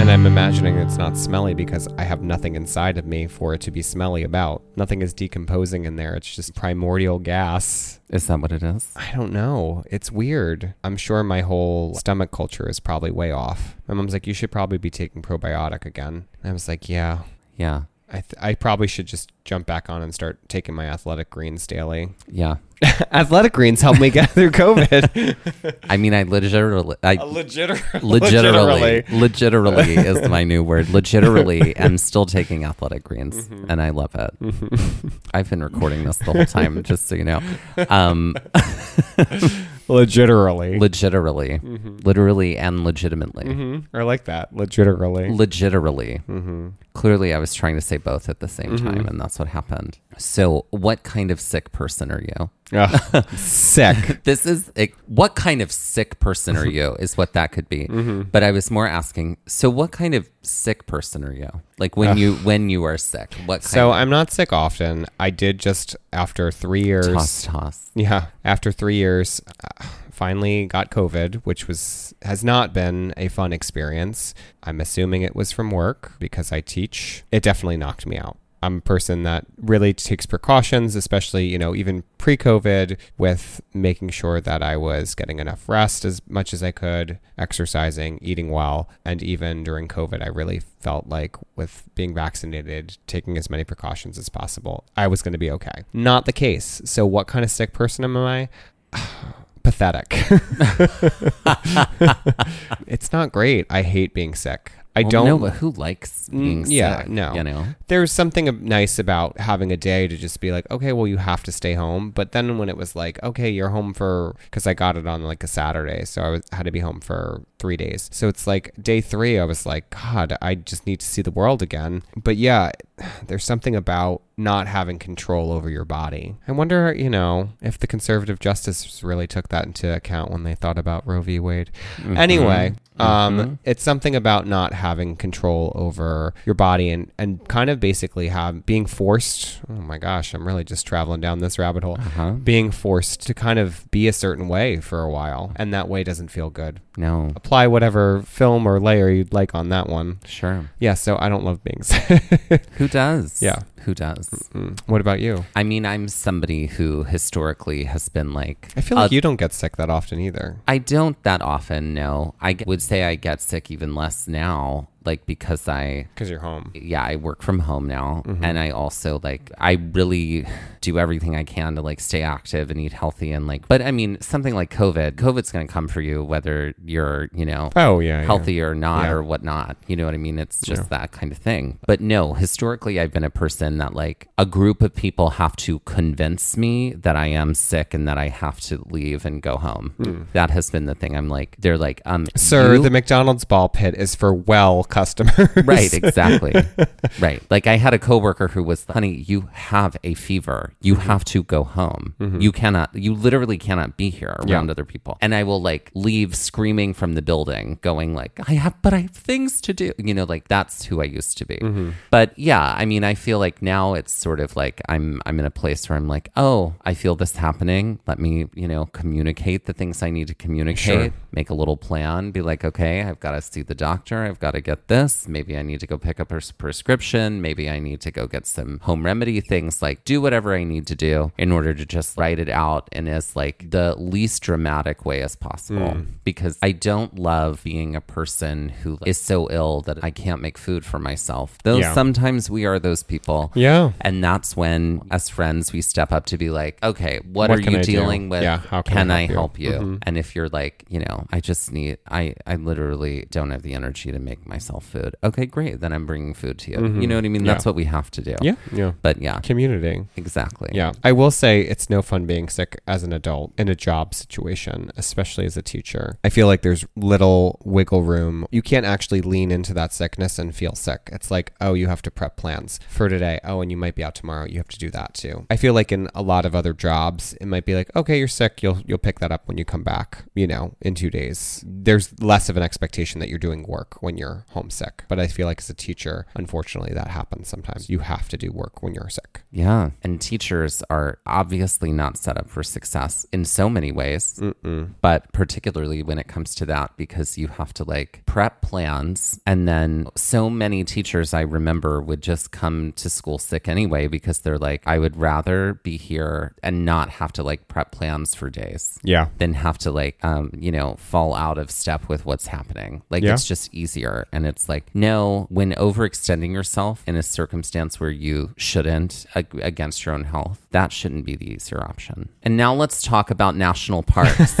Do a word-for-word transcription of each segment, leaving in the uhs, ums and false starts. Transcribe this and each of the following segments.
And I'm imagining it's not smelly because I have nothing inside of me for it to be smelly about. Nothing is decomposing in there. It's just primordial gas. Is that what it is? I don't know. It's weird. I'm sure my whole stomach culture is probably way off. My mom's like, you should probably be taking probiotic again. And I was like, yeah. Yeah. I th- I probably should just jump back on and start taking my Athletic Greens daily. Yeah. Athletic Greens helped me get through COVID. I mean, I literally... I, legiter- legiterally. Legiterally is my new word. Legiterally, I'm still taking Athletic Greens, mm-hmm. and I love it. Mm-hmm. I've been recording this the whole time, just so you know. Um, legiterally. Legiterally. Mm-hmm. Literally and legitimately. Mm-hmm. I like that. Legiterally. Legiterally. Mm-hmm. Clearly, I was trying to say both at the same mm-hmm. time, and that's what happened. So, what kind of sick person are you? Ugh, sick. This is like, what kind of sick person are you? Is what that could be. Mm-hmm. But I was more asking. So, what kind of sick person are you? Like when Ugh. you when you are sick. What? Kind so of- I'm not sick often. I did just after three years. Toss, toss. Yeah, after three years. Uh, Finally got COVID, which was has not been a fun experience. I'm assuming it was from work because I teach. It definitely knocked me out. I'm a person that really takes precautions, especially, you know, even pre-COVID, with making sure that I was getting enough rest as much as I could, exercising, eating well. And even during COVID, I really felt like with being vaccinated, taking as many precautions as possible, I was going to be okay. Not the case. So what kind of sick person am I? Pathetic. It's not great. I hate being sick. I well, don't know, but who likes being mm, yeah, sick? Yeah, no. You know? There's something nice about having a day to just be like, okay, well, you have to stay home. But then when it was like, okay, you're home for, because I got it on like a Saturday. So I was, had to be home for three days. So it's like day three, I was like, God, I just need to see the world again. But yeah, there's something about not having control over your body. I wonder, you know, if the conservative justices really took that into account when they thought about Roe v. Wade. Mm-hmm. Anyway, mm-hmm. Um, it's something about not having control over your body and, and kind of basically have being forced. Oh my gosh, I'm really just traveling down this rabbit hole. Uh-huh. Being forced to kind of be a certain way for a while. And that way doesn't feel good. No. Apply whatever film or layer you'd like on that one. Sure. Yeah. So I don't love being sick. Who does? Yeah. Who does? Mm-mm. What about you? I mean, I'm somebody who historically has been like... I feel like uh, you don't get sick that often either. I don't that often, no. I g- would say I get sick even less now. Like, because I... Because you're home. Yeah, I work from home now. Mm-hmm. And I also, like, I really do everything I can to, like, stay active and eat healthy and, like... But, I mean, something like COVID. COVID's going to come for you whether you're, you know... Oh, yeah, healthy yeah. or not yeah. or whatnot. You know what I mean? It's just yeah. that kind of thing. But, no, historically, I've been a person that, like, a group of people have to convince me that I am sick and that I have to leave and go home. Mm. That has been the thing. I'm like... They're like, um... Sir, you? The McDonald's ball pit is for well customers. Right, exactly. Right. Like I had a coworker who was, honey, you have a fever. You mm-hmm. have to go home. Mm-hmm. You cannot, you literally cannot be here around yeah. other people. And I will like leave screaming from the building going like, I have, but I have things to do. You know, like that's who I used to be. Mm-hmm. But yeah, I mean, I feel like now it's sort of like I'm, I'm in a place where I'm like, oh, I feel this happening. Let me, you know, communicate the things I need to communicate, sure. make a little plan, be like, okay, I've got to see the doctor. I've got to get this. Maybe I need to go pick up a prescription. Maybe I need to go get some home remedy things, like do whatever I need to do in order to just write it out in as like the least dramatic way as possible. Mm. Because I don't love being a person who is so ill that I can't make food for myself. Though yeah. sometimes we are those people. Yeah. And that's when as friends, we step up to be like, okay, what, what are you I dealing do? with? Yeah, how can, can I help you? I help you? Mm-hmm. And if you're like, you know, I just need, I, I literally don't have the energy to make myself food. Okay, great. Then I'm bringing food to you. Mm-hmm. You know what I mean? Yeah. That's what we have to do. Yeah. Yeah. But yeah. Community. Exactly. Yeah. I will say it's no fun being sick as an adult in a job situation, especially as a teacher. I feel like there's little wiggle room. You can't actually lean into that sickness and feel sick. It's like, oh, you have to prep plans for today. Oh, and you might be out tomorrow. You have to do that too. I feel like in a lot of other jobs, it might be like, okay, you're sick. You'll, you'll pick that up when you come back, you know, in two days. There's less of an expectation that you're doing work when you're homesick. But I feel like as a teacher, unfortunately, that happens sometimes. You have to do work when you're sick. Yeah. And teachers are obviously not set up for success in so many ways, Mm-mm. but particularly when it comes to that, because you have to like prep plans. And then so many teachers I remember would just come to school sick anyway, because they're like, I would rather be here and not have to like prep plans for days yeah. than have to like, um, you know, fall out of step with what's happening. Like yeah. it's just easier. And it's like, no, when overextending yourself in a circumstance where you shouldn't ag- against your own health, that shouldn't be the easier option. And now let's talk about national parks.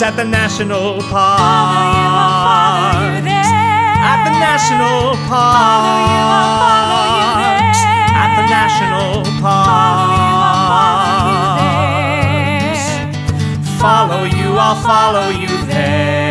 at the national park. At the national park. At the national park. Follow you, I'll follow you there.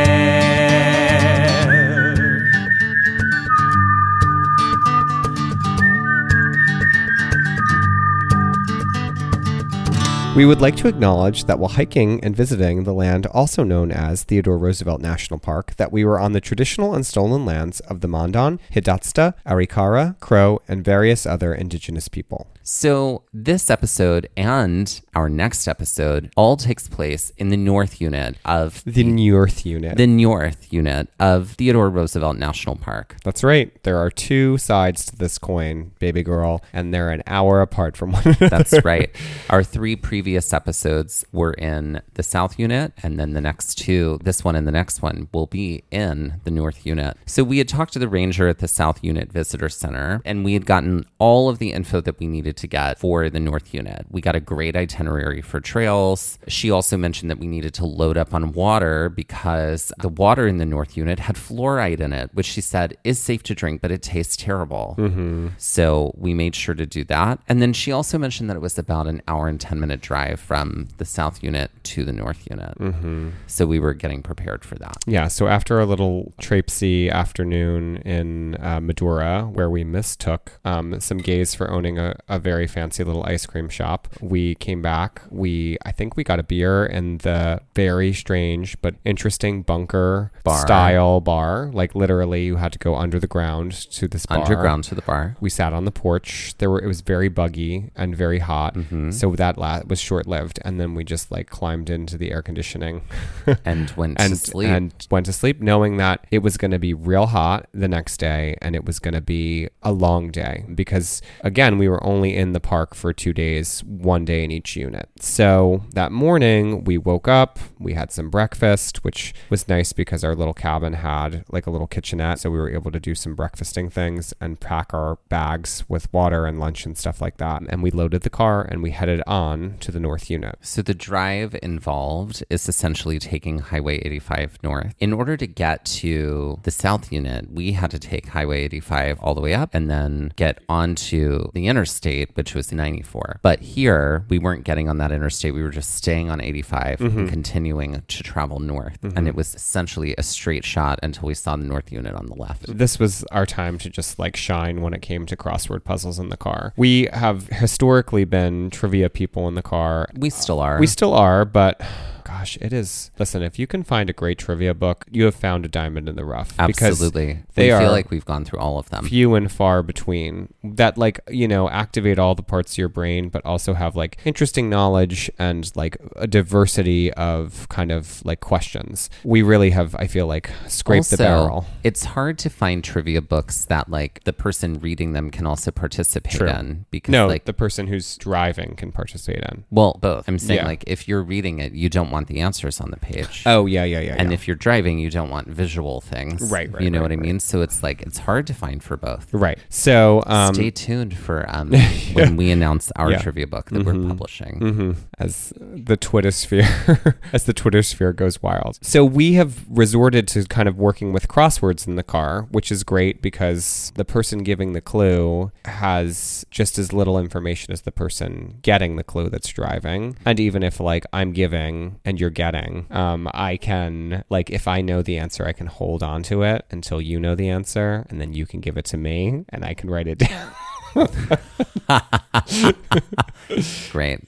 We would like to acknowledge that while hiking and visiting the land also known as Theodore Roosevelt National Park, that we were on the traditional and stolen lands of the Mandan, Hidatsa, Arikara, Crow, and various other indigenous people. So this episode and our next episode all takes place in the North Unit of... The, the North Unit. The North Unit of Theodore Roosevelt National Park. That's right. There are two sides to this coin, baby girl, and they're an hour apart from one another. That's right. Our three previous Previous episodes were in the South Unit, and then the next two, this one and the next one, will be in the North Unit. So we had talked to the ranger at the South Unit Visitor Center, and we had gotten all of the info that we needed to get for the North Unit. We got a great itinerary for trails. She also mentioned that we needed to load up on water because the water in the North Unit had fluoride in it, which she said is safe to drink, but it tastes terrible. Mm-hmm. So we made sure to do that. And then she also mentioned that it was about an hour and ten minute drive from the South Unit to the North Unit. Mm-hmm. So we were getting prepared for that. Yeah. So after a little traipsy afternoon in uh, Medora, where we mistook um, some gays for owning a, a very fancy little ice cream shop. We came back. We, I think we got a beer in the very strange but interesting bunker bar. Style bar. Like literally you had to go under the ground to this bar. Underground to the bar. We sat on the porch. There were, it was very buggy and very hot. Mm-hmm. So that la- was short-lived. And then we just like climbed into the air conditioning. and went and, to sleep. And went to sleep knowing that it was going to be real hot the next day. And it was going to be a long day because again, we were only in the park for two days, one day in each unit. So that morning we woke up, we had some breakfast, which was nice because our little cabin had like a little kitchenette. So we were able to do some breakfasting things and pack our bags with water and lunch and stuff like that. And we loaded the car and we headed on to the north unit. So the drive involved is essentially taking Highway eighty-five north. In order to get to the south unit, we had to take Highway eighty-five all the way up and then get onto the interstate, which was ninety-four. But here, we weren't getting on that interstate. We were just staying on eighty-five mm-hmm. and continuing to travel north. Mm-hmm. And it was essentially a straight shot until we saw the north unit on the left. This was our time to just like shine when it came to crossword puzzles in the car. We have historically been trivia people in the car. We still are. We still are, but... Gosh, it is. Listen, if you can find a great trivia book, you have found a diamond in the rough. Absolutely. They feel like we've gone through all of them. Few and far between that, like, you know, activate all the parts of your brain, but also have like interesting knowledge and like a diversity of kind of like questions. We really have, I feel like, scraped the barrel. It's hard to find trivia books that like the person reading them can also participate True. in. Because no, like, the person who's driving can participate in. Well, both. I'm saying yeah. like if you're reading it, you don't want the answers on the page. Oh, yeah, yeah, yeah. And yeah. if you're driving, you don't want visual things. Right, right. You know right, what right. I mean? So it's like, it's hard to find for both. Right. So um, stay tuned for um, when we announce our yeah. trivia book that mm-hmm. we're publishing. Mm-hmm. As the Twitter sphere, as the Twitter sphere goes wild. So we have resorted to kind of working with crosswords in the car, which is great because the person giving the clue has just as little information as the person getting the clue that's driving. And even if like I'm giving... and you're getting, um, I can, like, if I know the answer, I can hold on to it until you know the answer, and then you can give it to me, and I can write it down. Great.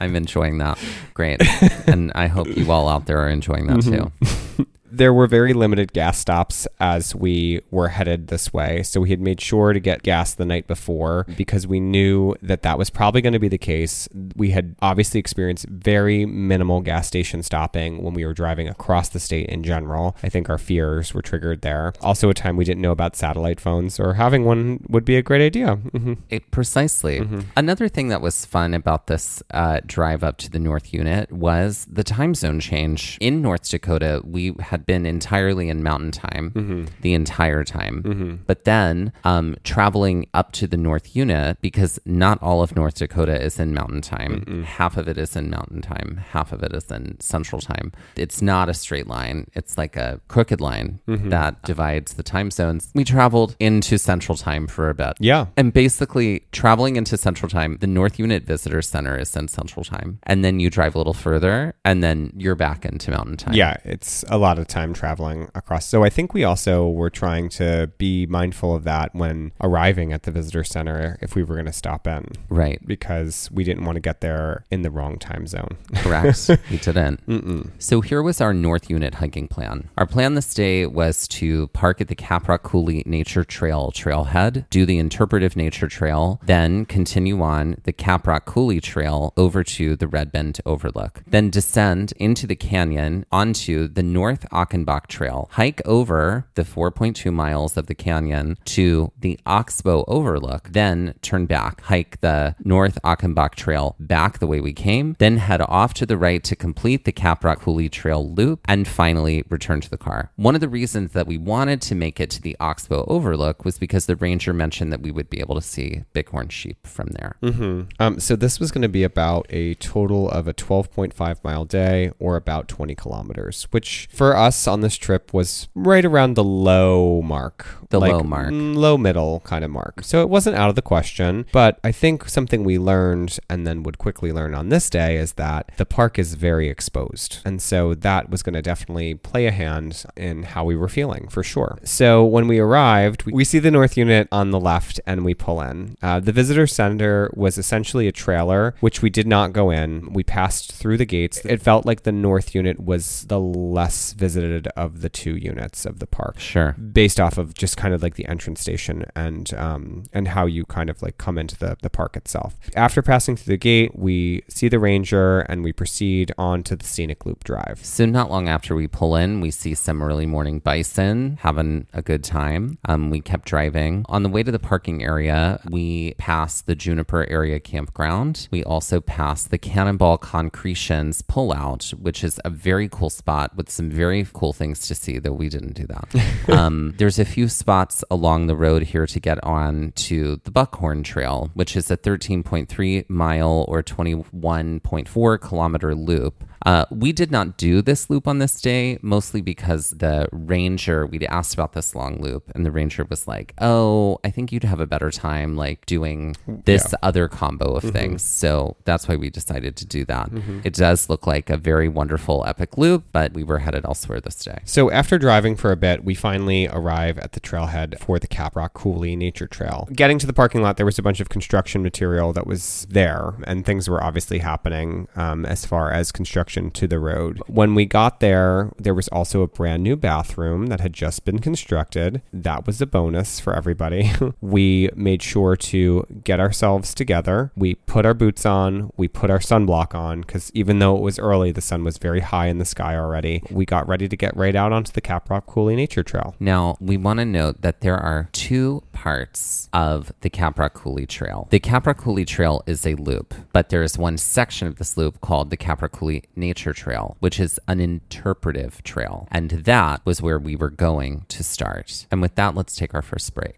I'm enjoying that. Great. And I hope you all out there are enjoying that, mm-hmm. too. There were very limited gas stops as we were headed this way. So we had made sure to get gas the night before because we knew that that was probably going to be the case. We had obviously experienced very minimal gas station stopping when we were driving across the state in general. I think our fears were triggered there. Also a time we didn't know about satellite phones, or having one would be a great idea. Mm-hmm. It, precisely. Mm-hmm. Another thing that was fun about this uh, drive up to the North Unit was the time zone change. In North Dakota, we had been entirely in mountain time mm-hmm. the entire time. Mm-hmm. But then um, traveling up to the North Unit, because not all of North Dakota is in mountain time. Mm-mm. Half of it is in mountain time. Half of it is in central time. It's not a straight line. It's like a crooked line mm-hmm. that divides the time zones. We traveled into central time for a bit. Yeah. And basically traveling into central time, the North Unit Visitor Center is in central time. And then you drive a little further and then you're back into mountain time. Yeah. It's a lot of time traveling across. So I think we also were trying to be mindful of that when arriving at the visitor center if we were going to stop in. Right. Because we didn't want to get there in the wrong time zone. Correct. We didn't. Mm-mm. So here was our North Unit hiking plan. Our plan this day was to park at the Caprock Coulee Nature Trail trailhead, do the interpretive nature trail, then continue on the Caprock Coulee Trail over to the Red Bend Overlook, then descend into the canyon onto the North Achenbach Trail, hike over the four point two miles of the canyon to the Oxbow Overlook, then turn back, hike the North Achenbach Trail back the way we came, then head off to the right to complete the Caprock Coulee Trail loop, and finally return to the car. One of the reasons that we wanted to make it to the Oxbow Overlook was because the ranger mentioned that we would be able to see bighorn sheep from there. Mm-hmm. Um, so this was going to be about a total of a twelve point five mile day, or about twenty kilometers, which for us us on this trip was right around the low mark. The like, low mark. Low middle kind of mark. So it wasn't out of the question, but I think something we learned and then would quickly learn on this day is that the park is very exposed. And so that was going to definitely play a hand in how we were feeling for sure. So when we arrived, we see the North Unit on the left and we pull in. Uh, the visitor center was essentially a trailer, which we did not go in. We passed through the gates. It felt like the North Unit was the less visited of the two units of the park. Sure. Based off of just kind of like the entrance station and um, and how you kind of like come into the, the park itself. After passing through the gate, we see the ranger and we proceed on to the scenic loop drive. So not long after we pull in, we see some early morning bison having a good time. Um, we kept driving. On the way to the parking area, we passed the Juniper area campground. We also passed the Cannonball Concretions pullout, which is a very cool spot with some very cool things to see, though we didn't do that. um, there's a few spots along the road here to get on to the Buckhorn Trail, which is a thirteen point three mile or twenty-one point four kilometer loop. Uh, we did not do this loop on this day, mostly because the ranger, we'd asked about this long loop, and the ranger was like, oh, I think you'd have a better time like doing this yeah. other combo of mm-hmm. things. So that's why we decided to do that. Mm-hmm. It does look like a very wonderful epic loop, but we were headed elsewhere this day. So after driving for a bit, we finally arrive at the trailhead for the Caprock Coulee Nature Trail. Getting to the parking lot, there was a bunch of construction material that was there, and things were obviously happening um, as far as construction to the road. When we got there, there was also a brand new bathroom that had just been constructed. That was a bonus for everybody. We made sure to get ourselves together. We put our boots on. We put our sunblock on because even though it was early, the sun was very high in the sky already. We got ready to get right out onto the Caprock Coulee Nature Trail. Now, we want to note that there are two parts of the Caprock Coulee Trail. The Caprock Coulee Trail is a loop, but there is one section of this loop called the Caprock Coulee Nature Trail, which is an interpretive trail. And that was where we were going to start. And with that, let's take our first break.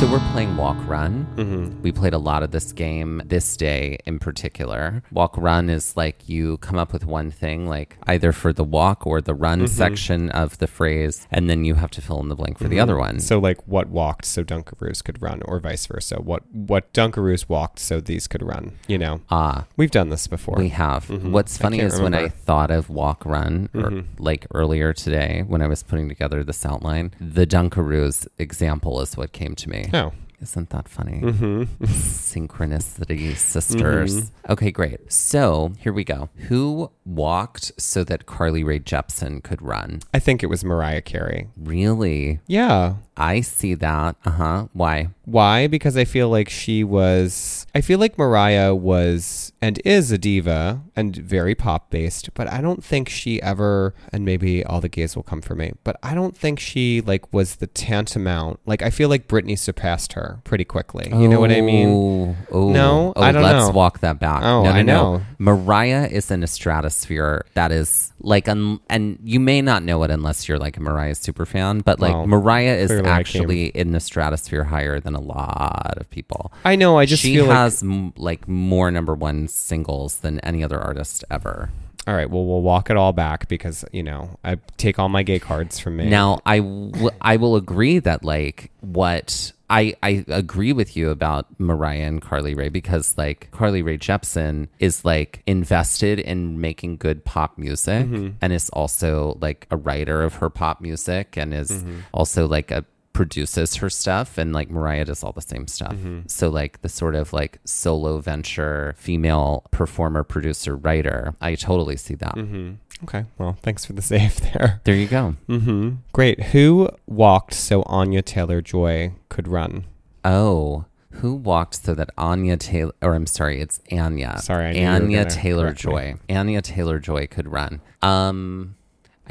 So we're playing Walk Run. Mm-hmm. We played a lot of this game this day in particular. Walk Run is like you come up with one thing, like either for the walk or the run mm-hmm. section of the phrase, and then you have to fill in the blank for mm-hmm. the other one. So like what walked so Dunkaroos could run, or vice versa. What what Dunkaroos walked so these could run, you know. Ah. We've done this before. We have. Mm-hmm. What's funny is remember. when I thought of Walk Run, mm-hmm. or like earlier today when I was putting together this outline, the Dunkaroos example is what came to me. No. Isn't that funny? Mm-hmm. Synchronicity sisters. Mm-hmm. Okay, great. So here we go. Who walked so that Carly Rae Jepsen could run? I think it was Mariah Carey. Really? Yeah. I see that. Uh-huh. Why? Why? Because I feel like she was... I feel like Mariah was and is a diva and very pop-based, but I don't think she ever... And maybe all the gays will come for me, but I don't think she like was the tantamount. Like I feel like Britney surpassed her pretty quickly. You oh, know what I mean? Oh, no, oh, I don't let's know. Let's walk that back. Oh, no, no, I know. No. Mariah is in a stratosphere that is like, un- and you may not know it unless you're like a Mariah super fan, but like oh, Mariah is actually in the stratosphere higher than a lot of people. I know. I just she feel has like... M- like more number one singles than any other artist ever. All right, well, we'll walk it all back because, you know, I take all my gay cards from me. Now, I, w- I will agree that, like, what... I, I agree with you about Mariah and Carly Rae because, like, Carly Rae Jepsen is, like, invested in making good pop music mm-hmm. and is also, like, a writer of her pop music and is mm-hmm. also, like, a... produces her stuff, and like Mariah does all the same stuff. Mm-hmm. So like the sort of like solo venture female performer, producer, writer, I totally see that. Mm-hmm. Okay, well, thanks for the save there. There you go. Mm-hmm. Great. Who walked so Anya Taylor-Joy could run? Oh, who walked so that Anya Taylor, or I'm sorry, it's Anya. Sorry, I knew Anya Taylor-Joy. Anya Taylor-Joy could run. Um...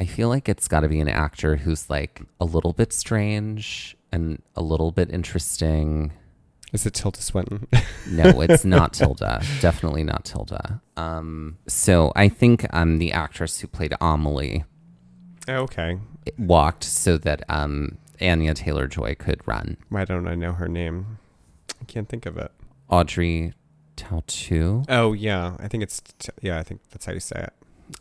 I feel like it's got to be an actor who's like a little bit strange and a little bit interesting. Is it Tilda Swinton? No, it's not Tilda. Definitely not Tilda. Um, so I think um, the actress who played Amelie okay. walked so that um, Anya Taylor-Joy could run. Why don't I know her name? I can't think of it. Audrey Tautou? Oh, yeah. I think it's, t- yeah, I think that's how you say it.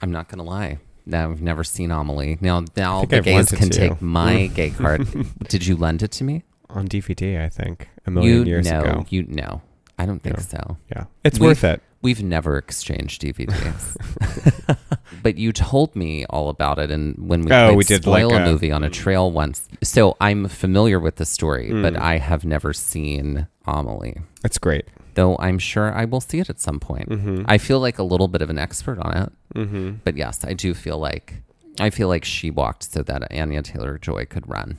I'm not going to lie. I've never seen Amelie. Now, now the I've gays can take my gay card. Did you lend it to me? On D V D, I think, a million you years know, ago. You know. I don't think no. so. Yeah. It's we've, worth it. We've never exchanged D V Ds. But you told me all about it. And when we, oh, we did spoil like a, a movie on a trail once. So I'm familiar with the story, mm. but I have never seen Amelie. That's great. Though I'm sure I will see it at some point. Mm-hmm. I feel like a little bit of an expert on it. Mm-hmm. But yes, I do feel like I feel like she walked so that Anya Taylor-Joy could run.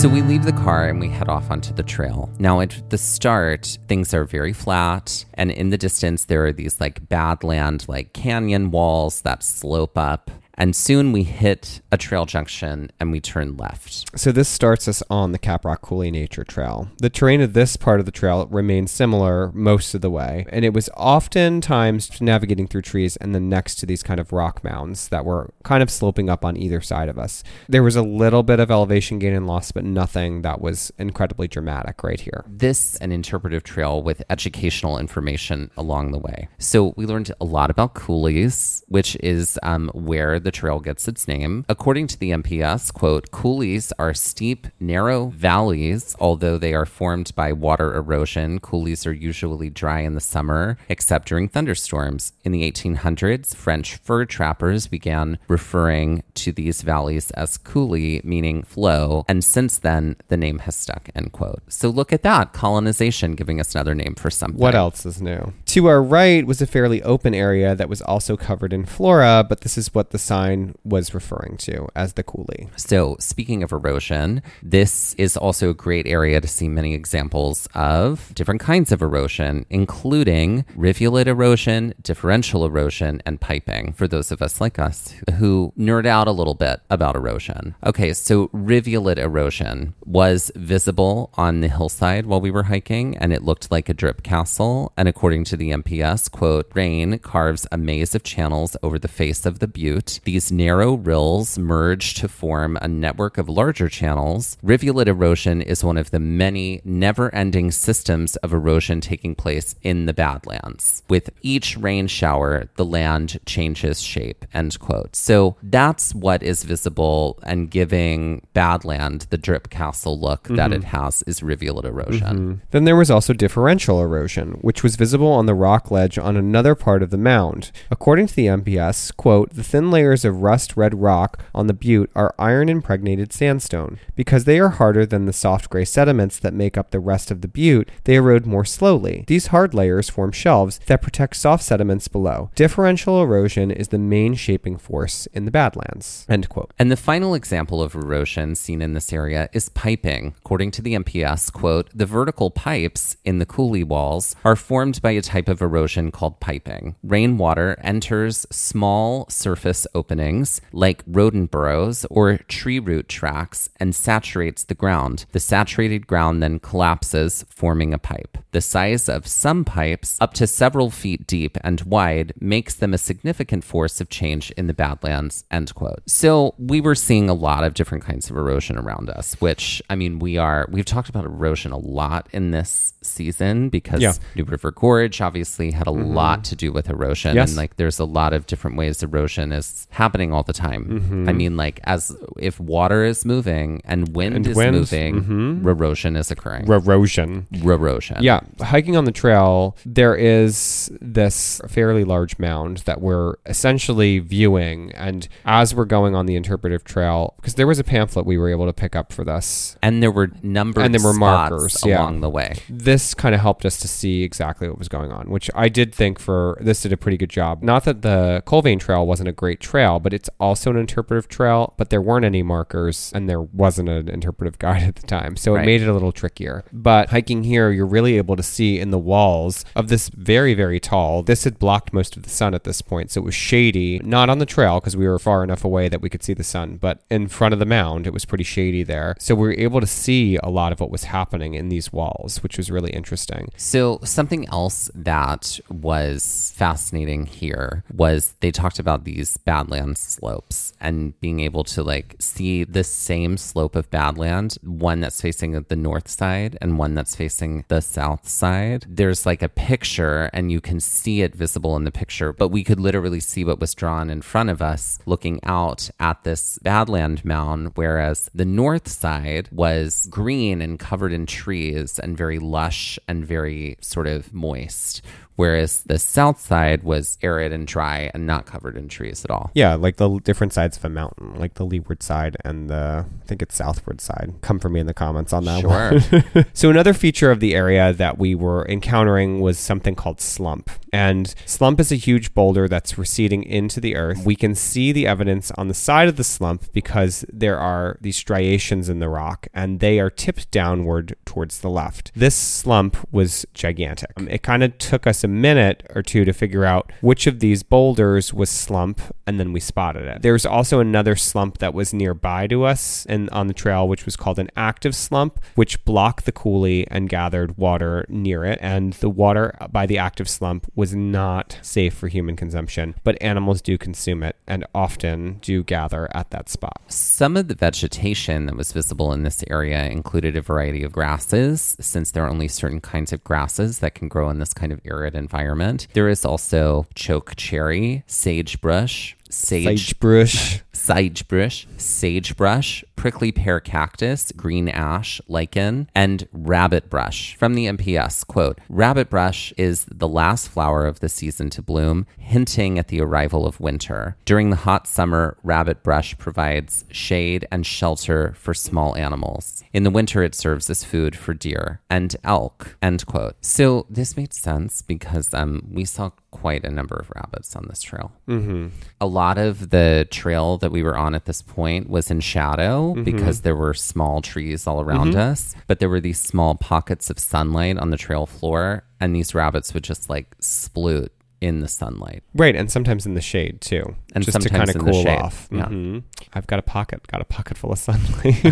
So we leave the car and we head off onto the trail. Now at the start, things are very flat. And in the distance, there are these like badland, like canyon walls that slope up. And soon we hit a trail junction and we turn left. So this starts us on the Caprock Coulee Nature Trail. The terrain of this part of the trail remained similar most of the way. And it was oftentimes navigating through trees and then next to these kind of rock mounds that were kind of sloping up on either side of us. There was a little bit of elevation gain and loss, but nothing that was incredibly dramatic right here. This is an interpretive trail with educational information along the way. So we learned a lot about coulees, which is um, where the The trail gets its name. According to the M P S, quote, coulees are steep, narrow valleys, although they are formed by water erosion. Coulees are usually dry in the summer, except during thunderstorms. In the eighteen hundreds, French fur trappers began referring to these valleys as coulee, meaning flow, and since then, the name has stuck, end quote. So look at that, colonization giving us another name for something. What else is new? To our right was a fairly open area that was also covered in flora, but this is what the sign was referring to as the coulee. So speaking of erosion, this is also a great area to see many examples of different kinds of erosion, including rivulet erosion, differential erosion, and piping, for those of us like us who nerd out a little bit about erosion. Okay, so rivulet erosion was visible on the hillside while we were hiking, and it looked like a drip castle. And according to the M P S, quote, rain carves a maze of channels over the face of the butte. These narrow rills merge to form a network of larger channels. Rivulet erosion is one of the many never-ending systems of erosion taking place in the Badlands. With each rain shower, the land changes shape, end quote. So that's what is visible and giving Badland the drip castle look mm-hmm. that it has is rivulet erosion. Mm-hmm. Then there was also differential erosion, which was visible on the rock ledge on another part of the mound. According to the M P S, quote, the thin layers of rust-red rock on the butte are iron-impregnated sandstone. Because they are harder than the soft gray sediments that make up the rest of the butte, they erode more slowly. These hard layers form shelves that protect soft sediments below. Differential erosion is the main shaping force in the Badlands. End quote. And the final example of erosion seen in this area is piping. According to the M P S, quote, the vertical pipes in the coulee walls are formed by a type of erosion called piping. Rainwater enters small surface openings like rodent burrows or tree root tracks and saturates the ground. The saturated ground then collapses, forming a pipe. The size of some pipes, up to several feet deep and wide, makes them a significant force of change in the Badlands, end quote. So we were seeing a lot of different kinds of erosion around us, which, I mean, we are, we've talked about erosion a lot in this season because yeah. New River Gorge obviously had a mm-hmm. lot to do with erosion. Yes. And like there's a lot of different ways erosion is happening all the time. Mm-hmm. I mean, like, as if water is moving and wind and is wind. moving, mm-hmm. erosion is occurring. Erosion. Erosion. Yeah. Hiking on the trail, there is this fairly large mound that we're essentially viewing. And as we're going on the interpretive trail, because there was a pamphlet we were able to pick up for this. And there were numbered and there were markers yeah. along the way. This kind of helped us to see exactly what was going on, which I did think for this did a pretty good job. Not that the Colvain Trail wasn't a great trail, but it's also an interpretive trail, but there weren't any markers and there wasn't an interpretive guide at the time. So right. It made it a little trickier. But hiking here, you're really able to see in the walls of this very, very tall, this had blocked most of the sun at this point. So it was shady, not on the trail because we were far enough away that we could see the sun, but in front of the mound, it was pretty shady there. So we were able to see a lot of what was happening in these walls, which was really interesting. So something else that was fascinating here was they talked about these Badlands slopes and being able to like see the same slope of Badland, one that's facing the north side and one that's facing the south side. There's like a picture and you can see it visible in the picture, but we could literally see what was drawn in front of us looking out at this Badland mound, whereas the north side was green and covered in trees and very lush and very sort of moist, whereas the south side was arid and dry and not covered in trees at all. Yeah, like the different sides of a mountain, like the leeward side and the, I think it's southward side. Come for me in the comments on that one. Sure. So another feature of the area that we were encountering was something called slump. And slump is a huge boulder that's receding into the earth. We can see the evidence on the side of the slump because there are these striations in the rock and they are tipped downward towards the left. This slump was gigantic. Um, it kind of took us a minute or two to figure out which of these boulders was slump, and then we spotted it. There's also another slump that was nearby to us and on the trail, which was called an active slump, which blocked the coulee and gathered water near it, and the water by the active slump was not safe for human consumption, but animals do consume it and often do gather at that spot. Some of the vegetation that was visible in this area included a variety of grasses, since there are only certain kinds of grasses that can grow in this kind of arid environment. There is also choke cherry, sagebrush, sage sagebrush, sagebrush, sagebrush, prickly pear cactus, green ash, lichen, and rabbit brush. From the M P S, quote, "Rabbit brush is the last flower of the season to bloom, hinting at the arrival of winter. During the hot summer, rabbit brush provides shade and shelter for small animals. In the winter, it serves as food for deer and elk," end quote. So this made sense because um, we saw quite a number of rabbits on this trail. Mm-hmm. A lot of the trail that we were on at this point was in shadow, mm-hmm, because there were small trees all around, mm-hmm, us, but there were these small pockets of sunlight on the trail floor, and these rabbits would just like sploot in the sunlight. Right, and sometimes in the shade too. And just to kind of cool off. Mm-hmm. Yeah. I've got a pocket, got a pocket full of sunlight.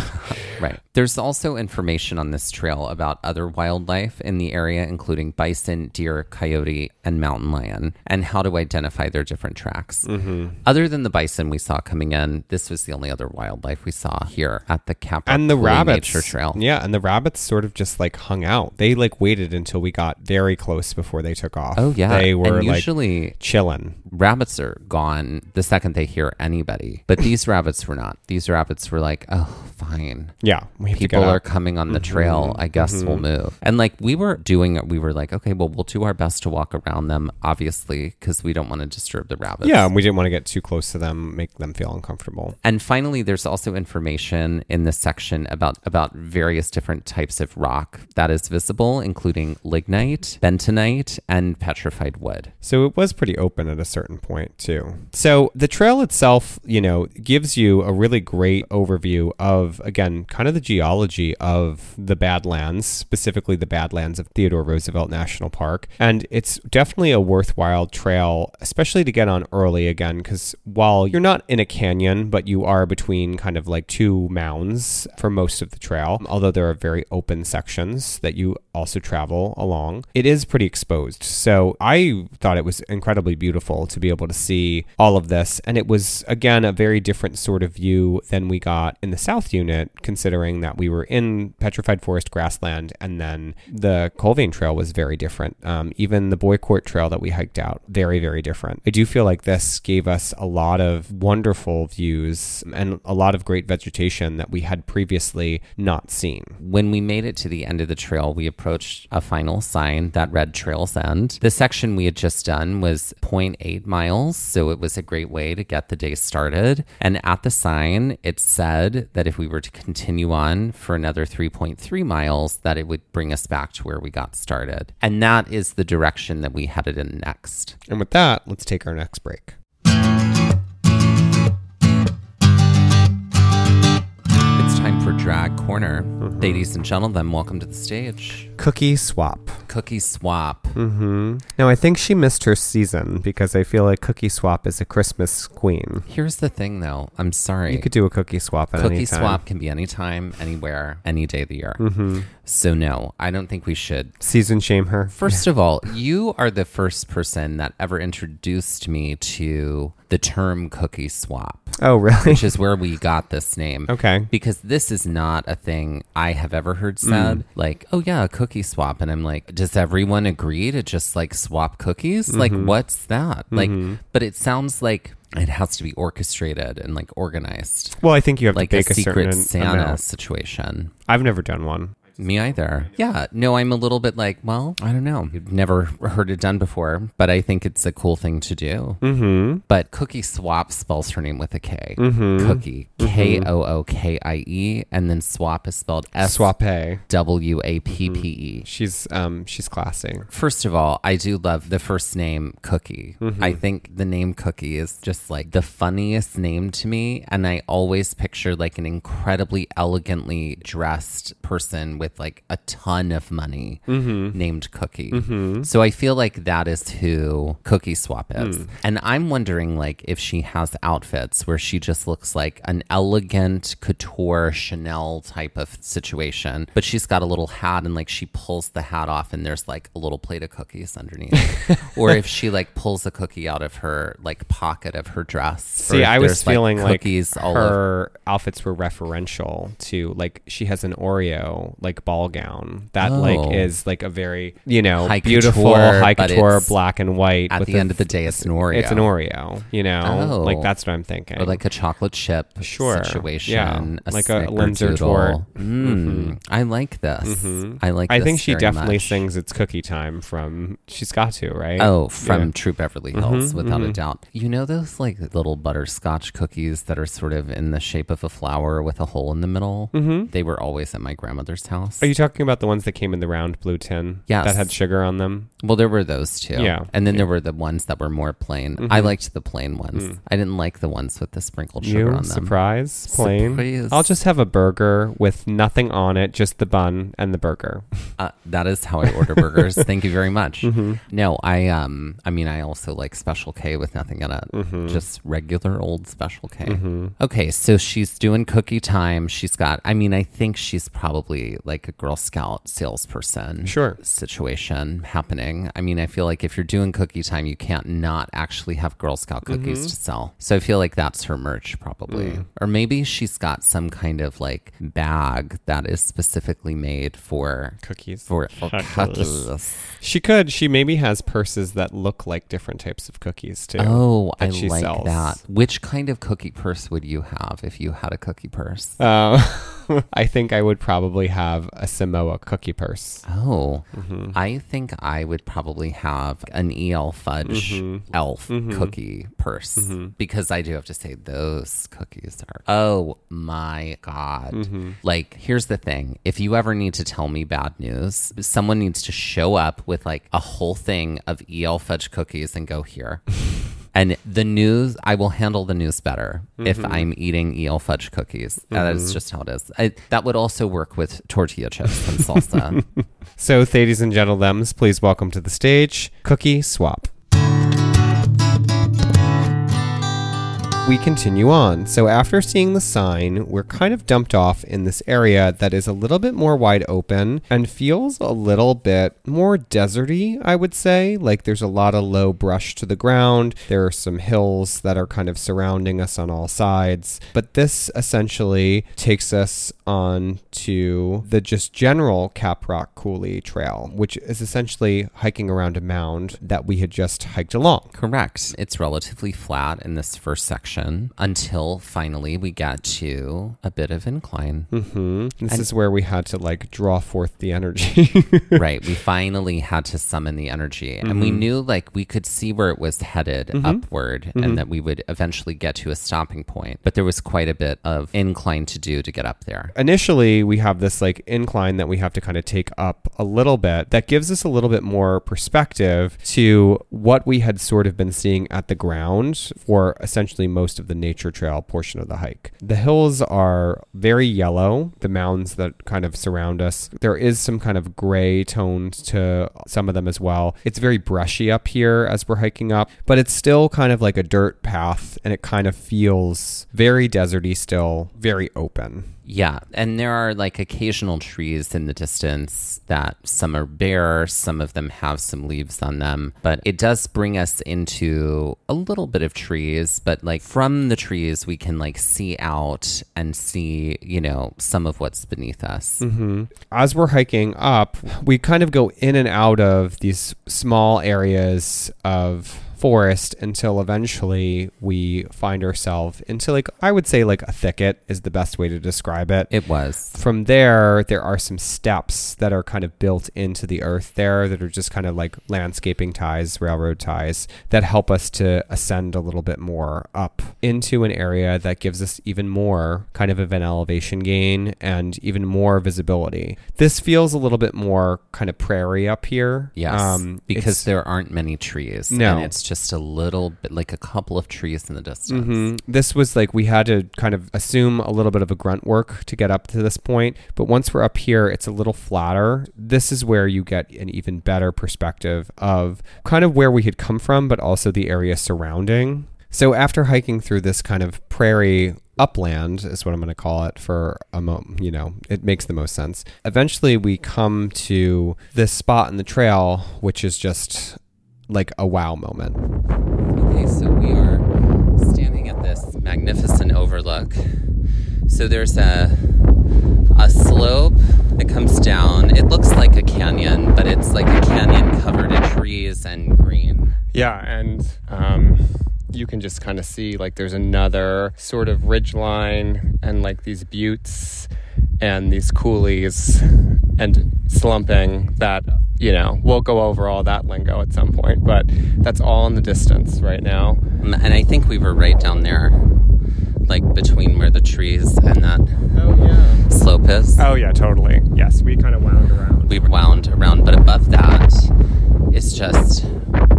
Right. There's also information on this trail about other wildlife in the area, including bison, deer, coyote, and mountain lion, and how to identify their different tracks. Mm-hmm. Other than the bison we saw coming in, this was the only other wildlife we saw here at the Caprock Coulee Nature Trail. Yeah, and the rabbits sort of just like hung out. They like waited until we got very close before they took off. Oh yeah. They were like usually chilling. Rabbits are gone the second they hear anybody, but these rabbits were not. These rabbits were like, oh, fine. Yeah. People are coming on the trail. Mm-hmm. I guess, mm-hmm, we'll move. And like we were doing it, we were like, okay, well, we'll do our best to walk around them, obviously, because we don't want to disturb the rabbits. Yeah, and we didn't want to get too close to them, make them feel uncomfortable. And finally, there's also information in this section about, about various different types of rock that is visible, including lignite, bentonite, and petrified wood. So it was pretty open at a certain point too. So the trail itself, you know, gives you a really great overview of, again, kind of the geology of the Badlands, specifically the Badlands of Theodore Roosevelt National Park. And it's definitely a worthwhile trail, especially to get on early again, because while you're not in a canyon, but you are between kind of like two mounds for most of the trail, although there are very open sections that you also travel along, it is pretty exposed. So I thought it was incredibly beautiful to be able to see all of this. And it was, again, a very different sort of view than we got in the South Unit, considering that we were in petrified forest grassland, and then the Colvain Trail was very different. Um, even the Boycourt Trail that we hiked out, very, very different. I do feel like this gave us a lot of wonderful views and a lot of great vegetation that we had previously not seen. When we made it to the end of the trail, we approached a final sign that read Trail's End. The section we had just done was zero point eight miles, so it was a great way to get the day started. And at the sign, it said that if we were to continue on for another three point three miles, that it would bring us back to where we got started. And that is the direction that we headed in next. And with that, let's take our next break. It's time for Drag Corner. Mm-hmm. Ladies and gentlemen, welcome to the stage. Cookie Swap. Cookie Swap. Mm-hmm. Now, I think she missed her season because I feel like Cookie Swap is a Christmas queen. Here's the thing, though. I'm sorry. You could do a Cookie Swap at any time. Cookie Swap can be anytime, anywhere, any day of the year. Mm-hmm. So, no, I don't think we should. Season shame her. First of all, you are the first person that ever introduced me to the term Cookie Swap. Oh, really? Which is where we got this name. Okay. Because this is not a thing I have ever heard said. Mm. Like, oh, yeah, a cookie swap. And I'm like, does everyone agree to just like swap cookies? Mm-hmm. Like, what's that? Mm-hmm. Like, but it sounds like it has to be orchestrated and like organized. Well, I think you have like to bake a, a secret Santa amount. Situation. I've never done one. Me either. Yeah. No, I'm a little bit like, well, I don't know. You've never heard it done before, but I think it's a cool thing to do. Mm-hmm. But Cookie Swap spells her name with a K. Mm-hmm. Cookie. Mm-hmm. K O O K I E. And then Swap is spelled S W A P P E. She's, um, she's classy. First of all, I do love the first name Cookie. Mm-hmm. I think the name Cookie is just like the funniest name to me. And I always picture like an incredibly elegantly dressed person with with like a ton of money mm-hmm. named Cookie. Mm-hmm. So I feel like that is who Cookie Swap is. Mm. And I'm wondering like if she has outfits where she just looks like an elegant couture Chanel type of situation, but she's got a little hat and like she pulls the hat off and there's like a little plate of cookies underneath. Or if she like pulls a cookie out of her like pocket of her dress. See, I was feeling like, cookies like all her over. Outfits were referential to like she has an Oreo like ball gown that oh. like is like a very you know high beautiful couture, high couture black and white at with the end of the day it's an Oreo it's an Oreo you know oh. like that's what I'm thinking or like a chocolate chip sure. situation yeah. a like a Linzer tort mm. mm-hmm. I like this mm-hmm. I like I this think she definitely much. Sings It's Cookie Time from she's got to right oh from yeah. True Beverly Hills mm-hmm, without mm-hmm. a doubt you know those like little butterscotch cookies that are sort of in the shape of a flower with a hole in the middle mm-hmm. they were always at my grandmother's house. Are you talking about the ones that came in the round blue tin? Yes. That had sugar on them? Well, there were those too. Yeah. And then yeah. there were the ones that were more plain. Mm-hmm. I liked the plain ones. Mm. I didn't like the ones with the sprinkled sugar you? On them. Surprise? Plain? Surprise. I'll just have a burger with nothing on it, just the bun and the burger. Uh, that is how I order burgers. Thank you very much. Mm-hmm. No, I um, I mean, I also like Special K with nothing in it. Mm-hmm. Just regular old Special K. Mm-hmm. Okay, so she's doing cookie time. She's got, I mean, I think she's probably like, Like a Girl Scout salesperson sure. situation happening. I mean, I feel like if you're doing cookie time, you can't not actually have Girl Scout cookies mm-hmm. to sell. So I feel like that's her merch probably. Mm. Or maybe she's got some kind of like bag that is specifically made for cookies. For, for cookies. She could. She maybe has purses that look like different types of cookies too. Oh, I she like sells. That. Which kind of cookie purse would you have if you had a cookie purse? Oh. I think I would probably have a Samoa cookie purse. Oh, mm-hmm. I think I would probably have an E L Fudge mm-hmm. elf mm-hmm. cookie purse mm-hmm. because I do have to say those cookies are, oh my God. Mm-hmm. Like, here's the thing. If you ever need to tell me bad news, someone needs to show up with like a whole thing of E L Fudge cookies and go here. And the news, I will handle the news better mm-hmm. if I'm eating E L Fudge cookies. Mm-hmm. That is just how it is. I, that would also work with tortilla chips and salsa. So, ladies and gentlemen, please welcome to the stage, Cookie Swap. We continue on. So after seeing the sign, we're kind of dumped off in this area that is a little bit more wide open and feels a little bit more deserty, I would say. Like there's a lot of low brush to the ground. There are some hills that are kind of surrounding us on all sides. But this essentially takes us on to the just general Caprock Coulee Trail, which is essentially hiking around a mound that we had just hiked along. Correct. It's relatively flat in this first section. Until finally we got to a bit of incline. Mm-hmm. This and is where we had to like draw forth the energy. Right. We finally had to summon the energy. Mm-hmm. And we knew like we could see where it was headed mm-hmm. upward mm-hmm. and that we would eventually get to a stopping point. But there was quite a bit of incline to do to get up there. initially we have this like incline that we have to kind of take up a little bit. That gives us a little bit more perspective to what we had sort of been seeing at the ground for essentially most of the nature trail portion of the hike. The hills are very yellow, the mounds that kind of surround us. There is some kind of gray toned to some of them as well. It's very brushy up here as we're hiking up, but it's still kind of like a dirt path, and it kind of feels very deserty still, very open. Yeah, and there are like occasional trees in the distance that some are bare, some of them have some leaves on them, but it does bring us into a little bit of trees, but like from the trees we can like see out and see, you know, some of what's beneath us. Mm-hmm. As we're hiking up, we kind of go in and out of these small areas of forest until eventually we find ourselves into like, I would say like a thicket is the best way to describe it. It was. From there, there are some steps that are kind of built into the earth there that are just kind of like landscaping ties, railroad ties that help us to ascend a little bit more up into an area that gives us even more kind of an elevation gain and even more visibility. This feels a little bit more kind of prairie up here. Yes, um, because there aren't many trees. No. And it's just a little bit, like a couple of trees in the distance. Mm-hmm. This was like, we had to kind of assume a little bit of a grunt work to get up to this point. But once we're up here, it's a little flatter. This is where you get an even better perspective of kind of where we had come from, but also the area surrounding. So after hiking through this kind of prairie upland is what I'm going to call it for a moment, you know, it makes the most sense. Eventually we come to this spot in the trail, which is just like a wow moment. Okay, so we are standing at this magnificent overlook. So there's a a slope that comes down. It looks like a canyon, but it's like a canyon covered in trees and green. Yeah, and um, you can just kind of see like there's another sort of ridgeline and like these buttes and these coulees and slumping that, you know, we'll go over all that lingo at some point, but that's all in the distance right now. And I think we were right down there, like between where the trees and that oh, yeah. slope is. Oh yeah, totally. Yes, we kind of wound around. We wound around, but above that, it's just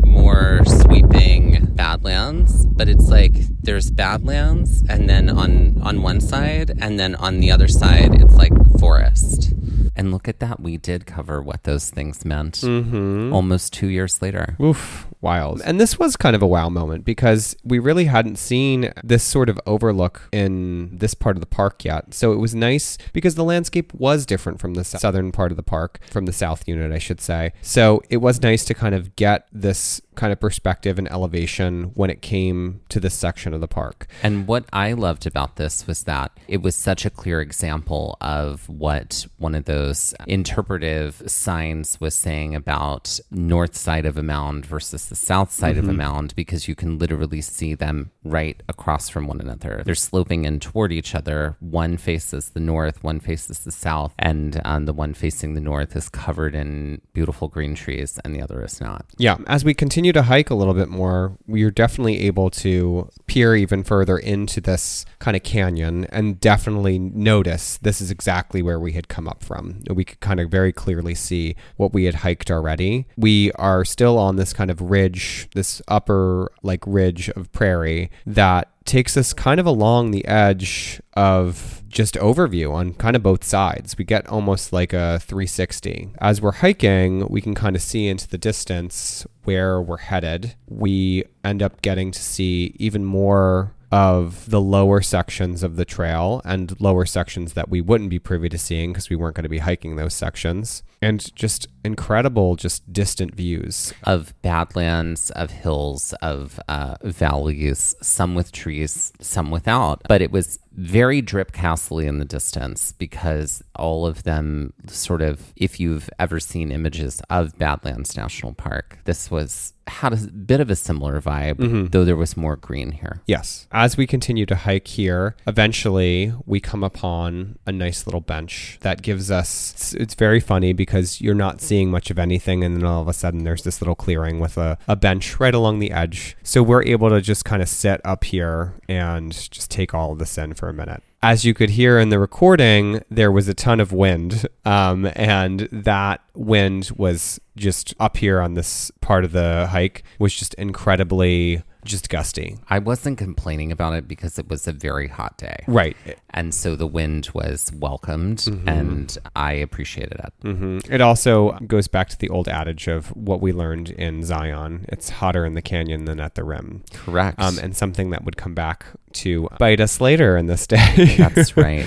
more sweeping badlands, but it's like there's badlands and then on, on one side, and then on the other side, it's like forest. And look at that. We did cover what those things meant mm-hmm. almost two years later. Oof, wild. And this was kind of a wow moment because we really hadn't seen this sort of overlook in this part of the park yet. So it was nice because the landscape was different from the southern part of the park, from the south unit, I should say. So it was nice to kind of get this kind of perspective and elevation when it came to this section of the park. And what I loved about this was that it was such a clear example of what one of those interpretive signs was saying about north side of a mound versus the south side mm-hmm. of a mound, because you can literally see them right across from one another. They're sloping in toward each other. One faces the north, one faces the south, and um, the one facing the north is covered in beautiful green trees and the other is not. Yeah, as we continue to hike a little bit more, we're definitely able to peer even further into this kind of canyon and definitely notice this is exactly where we had come up from. We could kind of very clearly see what we had hiked already. We are still on this kind of ridge, this upper like ridge of prairie that takes us kind of along the edge of just overview on kind of both sides. We get almost like a three sixty. As we're hiking, we can kind of see into the distance where we're headed. We end up getting to see even more of the lower sections of the trail and lower sections that we wouldn't be privy to seeing because we weren't going to be hiking those sections. And just incredible, just distant views. Of badlands, of hills, of uh, valleys, some with trees, some without. But it was very drip-castly in the distance because all of them sort of, if you've ever seen images of Badlands National Park, this was had a bit of a similar vibe, mm-hmm. though there was more green here. Yes. As we continue to hike here, eventually we come upon a nice little bench that gives us, it's, it's very funny because you're not seeing much of anything and then all of a sudden there's this little clearing with a, a bench right along the edge. So we're able to just kind of sit up here and just take all of this in for a minute. as you could hear in the recording, there was a ton of wind, um, and that wind was just up here on this part of the hike was just incredibly just gusty. I wasn't complaining about it because it was a very hot day. Right. And so the wind was welcomed, mm-hmm. and I appreciated it. Mm-hmm. It also goes back to the old adage of what we learned in Zion. It's hotter in the canyon than at the rim. Correct. Um, and something that would come back to bite us later in this day. That's right.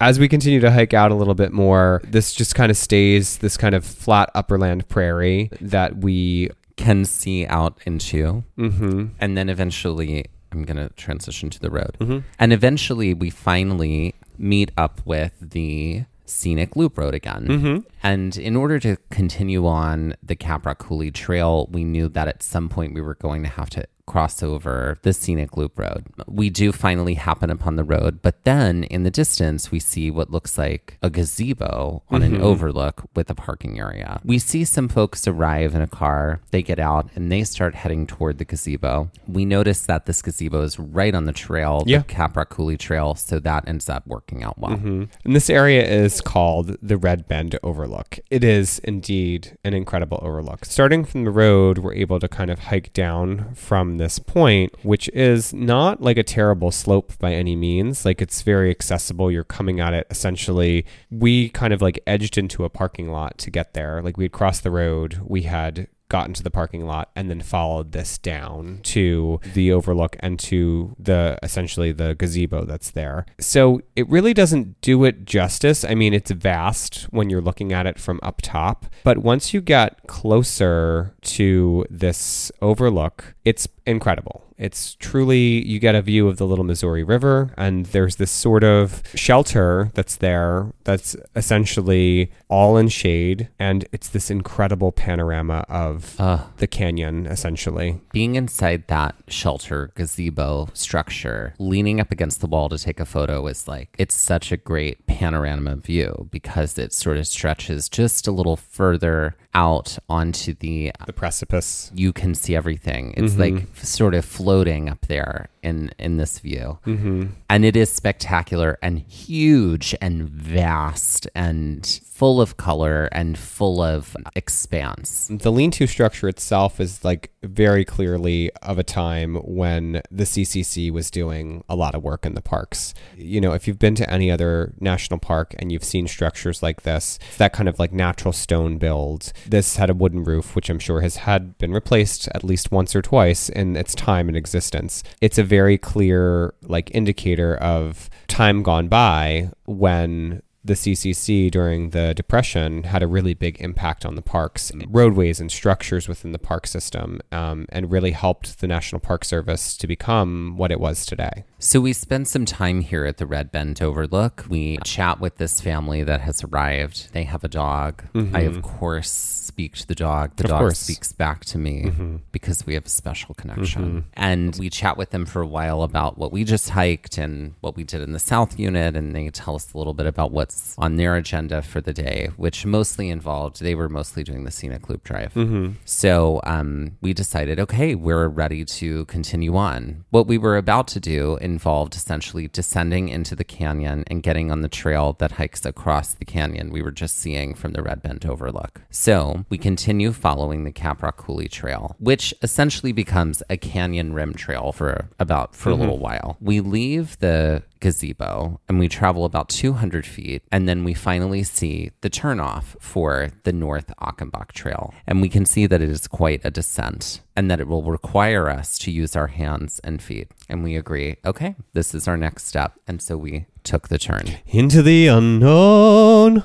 As we continue to hike out a little bit more, this just kind of stays this kind of flat upperland prairie that we can see out into. Mm-hmm. And then eventually, I'm going to transition to the road. Mm-hmm. And eventually, we finally meet up with the scenic loop road again. Mm-hmm. And in order to continue on the Caprock Coulee Trail, we knew that at some point we were going to have to cross over the scenic loop road. We do finally happen upon the road, but then in the distance, we see what looks like a gazebo on mm-hmm. an overlook with a parking area. We see some folks arrive in a car, they get out, and they start heading toward the gazebo. We notice that this gazebo is right on the trail, yeah. the Caprock Coulee Trail, so that ends up working out well. Mm-hmm. And this area is called the Red Bend Overlook. It is indeed an incredible overlook. Starting from the road, we're able to kind of hike down from this point, which is not like a terrible slope by any means. Like, it's very accessible. You're coming at it essentially. We kind of like edged into a parking lot to get there. Like, we had crossed the road, we had gotten to the parking lot, and then followed this down to the overlook and to the essentially the gazebo that's there. So it really doesn't do it justice. I mean, it's vast when you're looking at it from up top, but once you get closer to this overlook, it's incredible. It's truly, you get a view of the Little Missouri River, and there's this sort of shelter that's there that's essentially all in shade, and it's this incredible panorama of uh, the canyon, essentially. Being inside that shelter gazebo structure, leaning up against the wall to take a photo is like, it's such a great panorama view because it sort of stretches just a little further out onto the... The precipice. You can see everything. It's mm-hmm. like sort of floating up there in, in this view. Mm-hmm. And it is spectacular and huge and vast and full of color and full of expanse. The lean-to structure itself is like very clearly of a time when the C C C was doing a lot of work in the parks. You know, if you've been to any other national park and you've seen structures like this, that kind of like natural stone build. This had a wooden roof, which I'm sure has had been replaced at least once or twice in its time and existence. It's a very clear like indicator of time gone by when the C C C during the Depression had a really big impact on the parks, roadways and structures within the park system, um, and really helped the National Park Service to become what it was today. So we spend some time here at the Red Bend Overlook. We chat with this family that has arrived. They have a dog. Mm-hmm. I, of course, speak to the dog. The of dog course. Speaks back to me mm-hmm. because we have a special connection. Mm-hmm. And we chat with them for a while about what we just hiked and what we did in the South Unit, and they tell us a little bit about what's on their agenda for the day, which mostly involved, they were mostly doing the scenic loop drive. Mm-hmm. So um, we decided, okay, we're ready to continue on. What we were about to do involved essentially descending into the canyon and getting on the trail that hikes across the canyon we were just seeing from the Red Bend Overlook. So we continue following the Caprock Coulee Trail, which essentially becomes a canyon rim trail for about for mm-hmm. a little while. We leave the gazebo and we travel about two hundred feet, and then we finally see the turnoff for the North Achenbach Trail, and we can see that it is quite a descent and that it will require us to use our hands and feet, and we agree, okay, this is our next step. And so we took the turn into the unknown.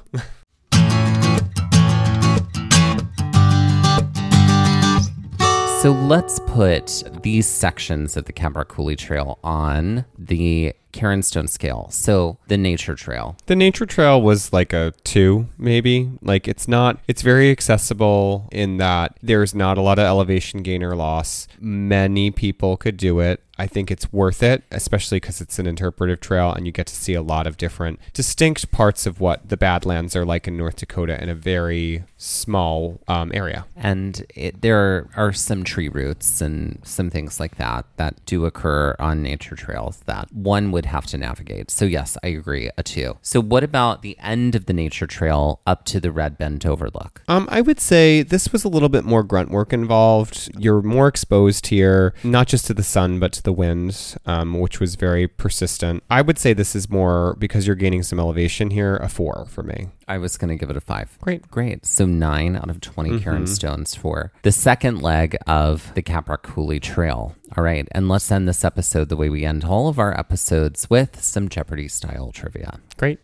So let's put these sections of the Caprock Coulee Trail on the Caronstone scale. So the nature trail. The nature trail was like a two, maybe. Like, it's not, it's very accessible in that there's not a lot of elevation gain or loss. Many people could do it. I think it's worth it, especially because it's an interpretive trail and you get to see a lot of different distinct parts of what the Badlands are like in North Dakota in a very small um, area. And it, there are some tree roots and some things like that that do occur on nature trails that one would would have to navigate. So yes, I agree, a two. So what about the end of the nature trail up to the Red Bend Overlook? Um, I would say this was a little bit more grunt work involved. You're more exposed here, not just to the sun, but to the wind, um, which was very persistent. I would say this is more, because you're gaining some elevation here, a four for me. I was going to give it a five. Great. Great. So nine out of twenty mm-hmm. Karen Stone's for the second leg of the Caprock Coulee Trail. All right. And let's end this episode the way we end all of our episodes, with some Jeopardy style trivia. Great.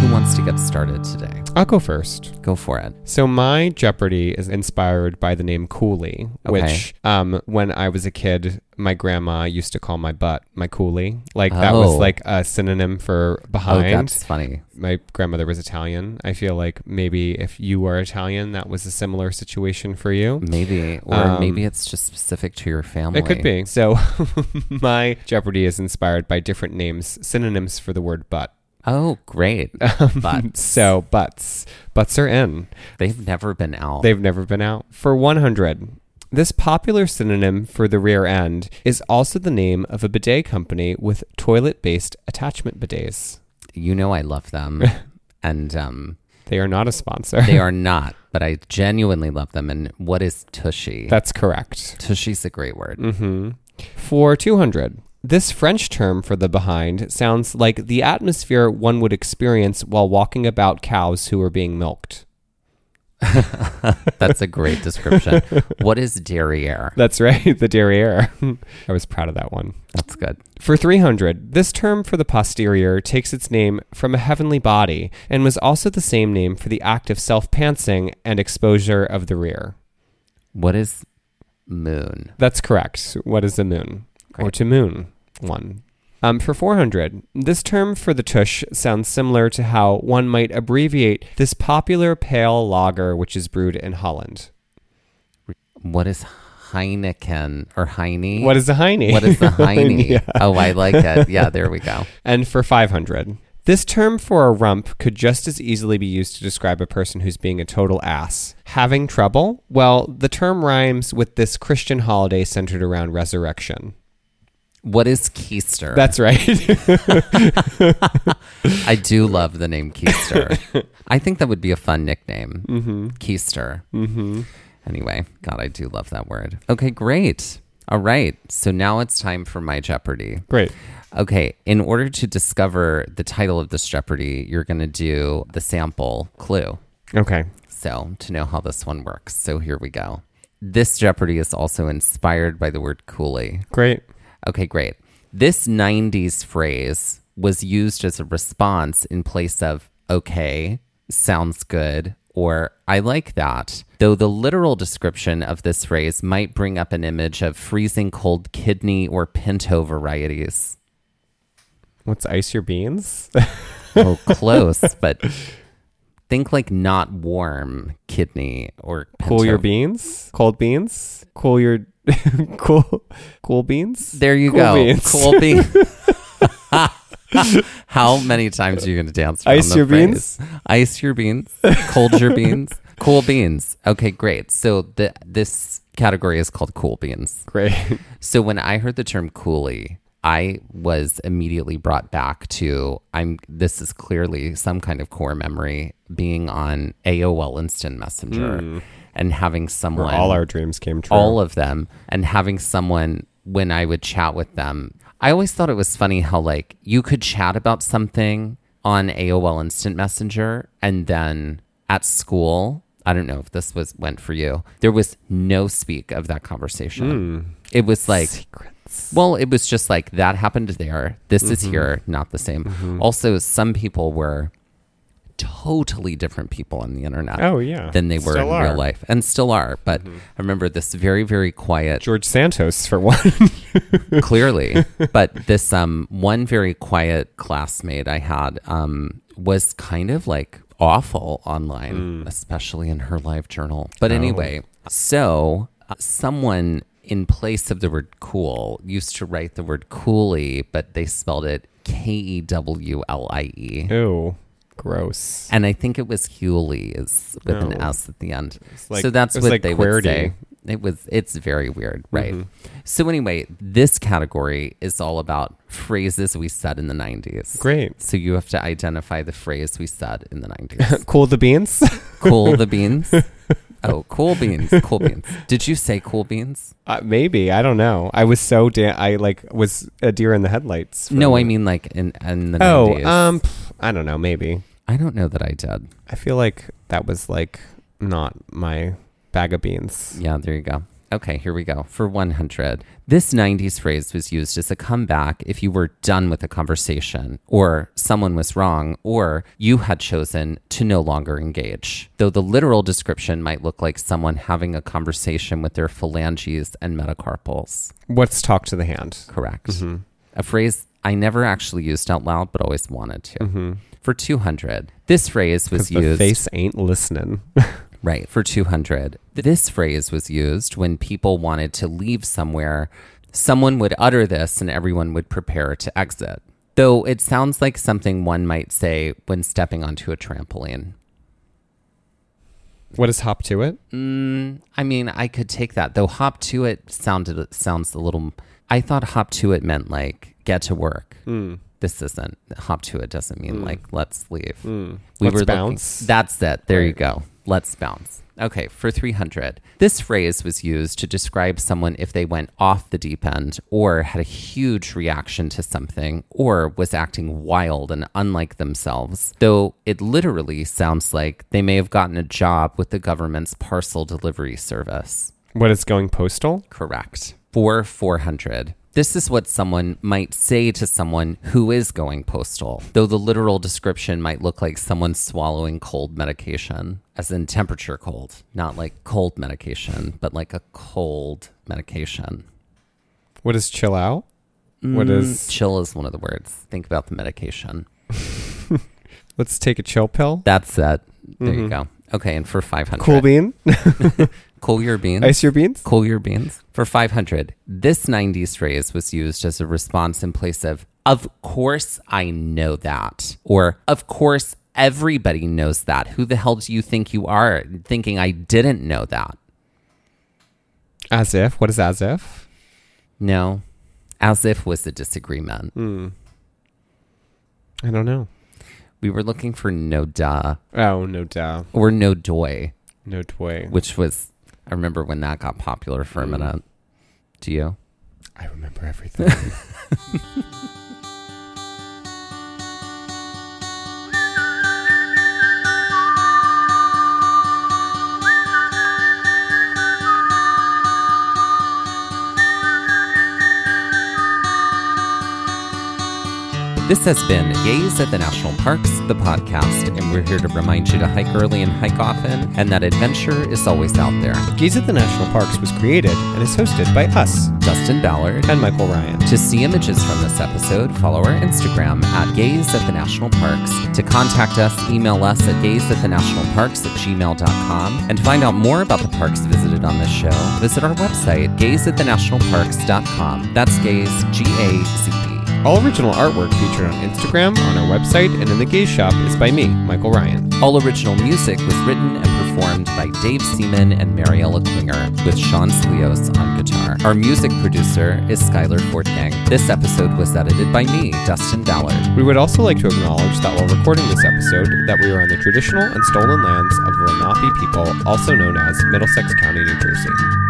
Who wants to get started today? I'll go first. Go for it. So my Jeopardy is inspired by the name Coulee, okay. which um, when I was a kid, my grandma used to call my butt my Coulee. Like oh. that was like a synonym for behind. Oh, that's funny. My grandmother was Italian. I feel like maybe if you were Italian, that was a similar situation for you. Maybe. Or um, maybe it's just specific to your family. It could be. So my Jeopardy is inspired by different names, synonyms for the word butt. Oh, great. Butts. so butts. Butts are in. They've never been out. They've never been out. For one hundred, this popular synonym for the rear end is also the name of a bidet company with toilet-based attachment bidets. You know I love them. and um, they are not a sponsor. They are not, but I genuinely love them. And what is tushy? That's correct. Tushy's a great word. Mm-hmm. For two hundred, this French term for the behind sounds like the atmosphere one would experience while walking about cows who are being milked. That's a great description. What is derriere? That's right, the derriere. I was proud of that one. That's good. For three hundred, this term for the posterior takes its name from a heavenly body and was also the same name for the act of self-pantsing and exposure of the rear. What is moon? That's correct. What is the moon? Great. Or to moon, one. Um, for four hundred, this term for the tush sounds similar to how one might abbreviate this popular pale lager, which is brewed in Holland. What is Heineken or Heine? What is a Heine? What is a Heine? yeah. Oh, I like it. Yeah, there we go. And for five hundred, this term for a rump could just as easily be used to describe a person who's being a total ass. Having trouble? Well, the term rhymes with this Christian holiday centered around resurrection. What is Keister? That's right. I do love the name Keister. I think that would be a fun nickname. Mm-hmm. Keister. Mm-hmm. Anyway, God, I do love that word. Okay, great. All right. So now it's time for my Jeopardy. Great. Okay. In order to discover the title of this Jeopardy, you're going to do the sample clue. Okay. So to know how this one works. So here we go. This Jeopardy is also inspired by the word Coulee. Great. Okay, great. This nineties phrase was used as a response in place of, okay, sounds good, or I like that. Though the literal description of this phrase might bring up an image of freezing cold kidney or pinto varieties. What's ice your beans? Oh, close, but think like not warm kidney or pinto. Cool your beans? Cold beans? Cool your... cool cool beans there you cool go beans. Cool beans. How many times are you going to dance around ice your phrase? Beans ice your beans cold your beans cool beans okay great so the this category is called cool beans great so when I heard the term Coulee, I was immediately brought back to I'm this is clearly some kind of core memory being on A O L Instant Messenger mm. and having someone... Where all our dreams came true. All of them. And having someone, when I would chat with them, I always thought it was funny how, like, you could chat about something on A O L Instant Messenger, and then at school, I don't know if this was went for you, there was no speak of that conversation. Mm. It was like... Secrets. Well, it was just like, that happened there. This mm-hmm. is here. Not the same. Mm-hmm. Also, some people were... totally different people on the internet oh yeah than they were still in are. Real life and still are but mm-hmm. I remember this very very quiet George Santos for one clearly but this um one very quiet classmate I had um was kind of like awful online mm. especially in her LiveJournal but oh. anyway so uh, someone in place of the word cool used to write the word Coulee but they spelled it K E W L I E ew gross. And I think it was Hewley's with no. an S at the end. Like, so that's what like they query. Would say. it was, it's very weird, right? Mm-hmm. So anyway, this category is all about phrases we said in the nineties. Great. So you have to identify the phrase we said in the nineties. Cool the beans? Cool the beans. Oh, cool beans. Cool beans. Did you say cool beans? Uh, maybe. I don't know. I was so damn... I, like, was a deer in the headlights. No, I mean, like, in, in the oh, nineties. Oh, um, I don't know. Maybe. I don't know that I did. I feel like that was, like, not my... bag of beans. Yeah, there you go. Okay, here we go. For one hundred, this nineties phrase was used as a comeback if you were done with a conversation, or someone was wrong, or you had chosen to no longer engage. Though the literal description might look like someone having a conversation with their phalanges and metacarpals. Let's talk to the hand. Correct. Mm-hmm. A phrase I never actually used out loud, but always wanted to. Mm-hmm. For two hundred, this phrase was used... the face ain't listening. Right. For two hundred, this phrase was used when people wanted to leave somewhere. Someone would utter this and everyone would prepare to exit. Though it sounds like something one might say when stepping onto a trampoline. What is hop to it? Mm, I mean, I could take that. Though hop to it sounded sounds a little... I thought hop to it meant like get to work. Mm. This isn't. Hop to it doesn't mean mm. like let's leave. Mm. We let's were bounce. Looking, that's it. There right. you go. Let's bounce. Okay, for three hundred. This phrase was used to describe someone if they went off the deep end or had a huge reaction to something or was acting wild and unlike themselves, though it literally sounds like they may have gotten a job with the government's parcel delivery service. What is going postal? Correct. For four hundred. This is what someone might say to someone who is going postal, though the literal description might look like someone swallowing cold medication, as in temperature cold, not like cold medication, but like a cold medication. What is chill out? What mm, is chill is one of the words. Think about the medication. Let's take a chill pill. That's it. There mm-hmm. you go. Okay, and for five hundred. Cool bean. Cool your beans. Ice your beans. Cool your beans. For five hundred, this nineties phrase was used as a response in place of, of course I know that. Or, of course everybody knows that. Who the hell do you think you are thinking I didn't know that? As if? What is as if? No. As if was a disagreement. Mm. I don't know. We were looking for no duh. Oh, no duh. Or no doy. No doy. Which was... I remember when that got popular for a minute. Do you? I remember everything. This has been Gaze at the National Parks, the podcast, and we're here to remind you to hike early and hike often, and that adventure is always out there. Gaze at the National Parks was created and is hosted by us, Justin Ballard and Michael Ryan. To see images from this episode, follow our Instagram at Gaze at the National Parks. To contact us, email us at gaze at the national parks at gmail dot com. And to find out more about the parks visited on this show, visit our website, gaze at the national parks dot com. That's Gaze, G A Z E. All original artwork featured on Instagram, on our website, and in the Gaze Shop is by me, Michael Ryan. All original music was written and performed by Dave Seaman and Mariella Klinger, with Sean Slios on guitar. Our music producer is Skylar Fortgang. This episode was edited by me, Dustin Ballard. We would also like to acknowledge that while recording this episode, that we were on the traditional and stolen lands of the Lenape people, also known as Middlesex County, New Jersey.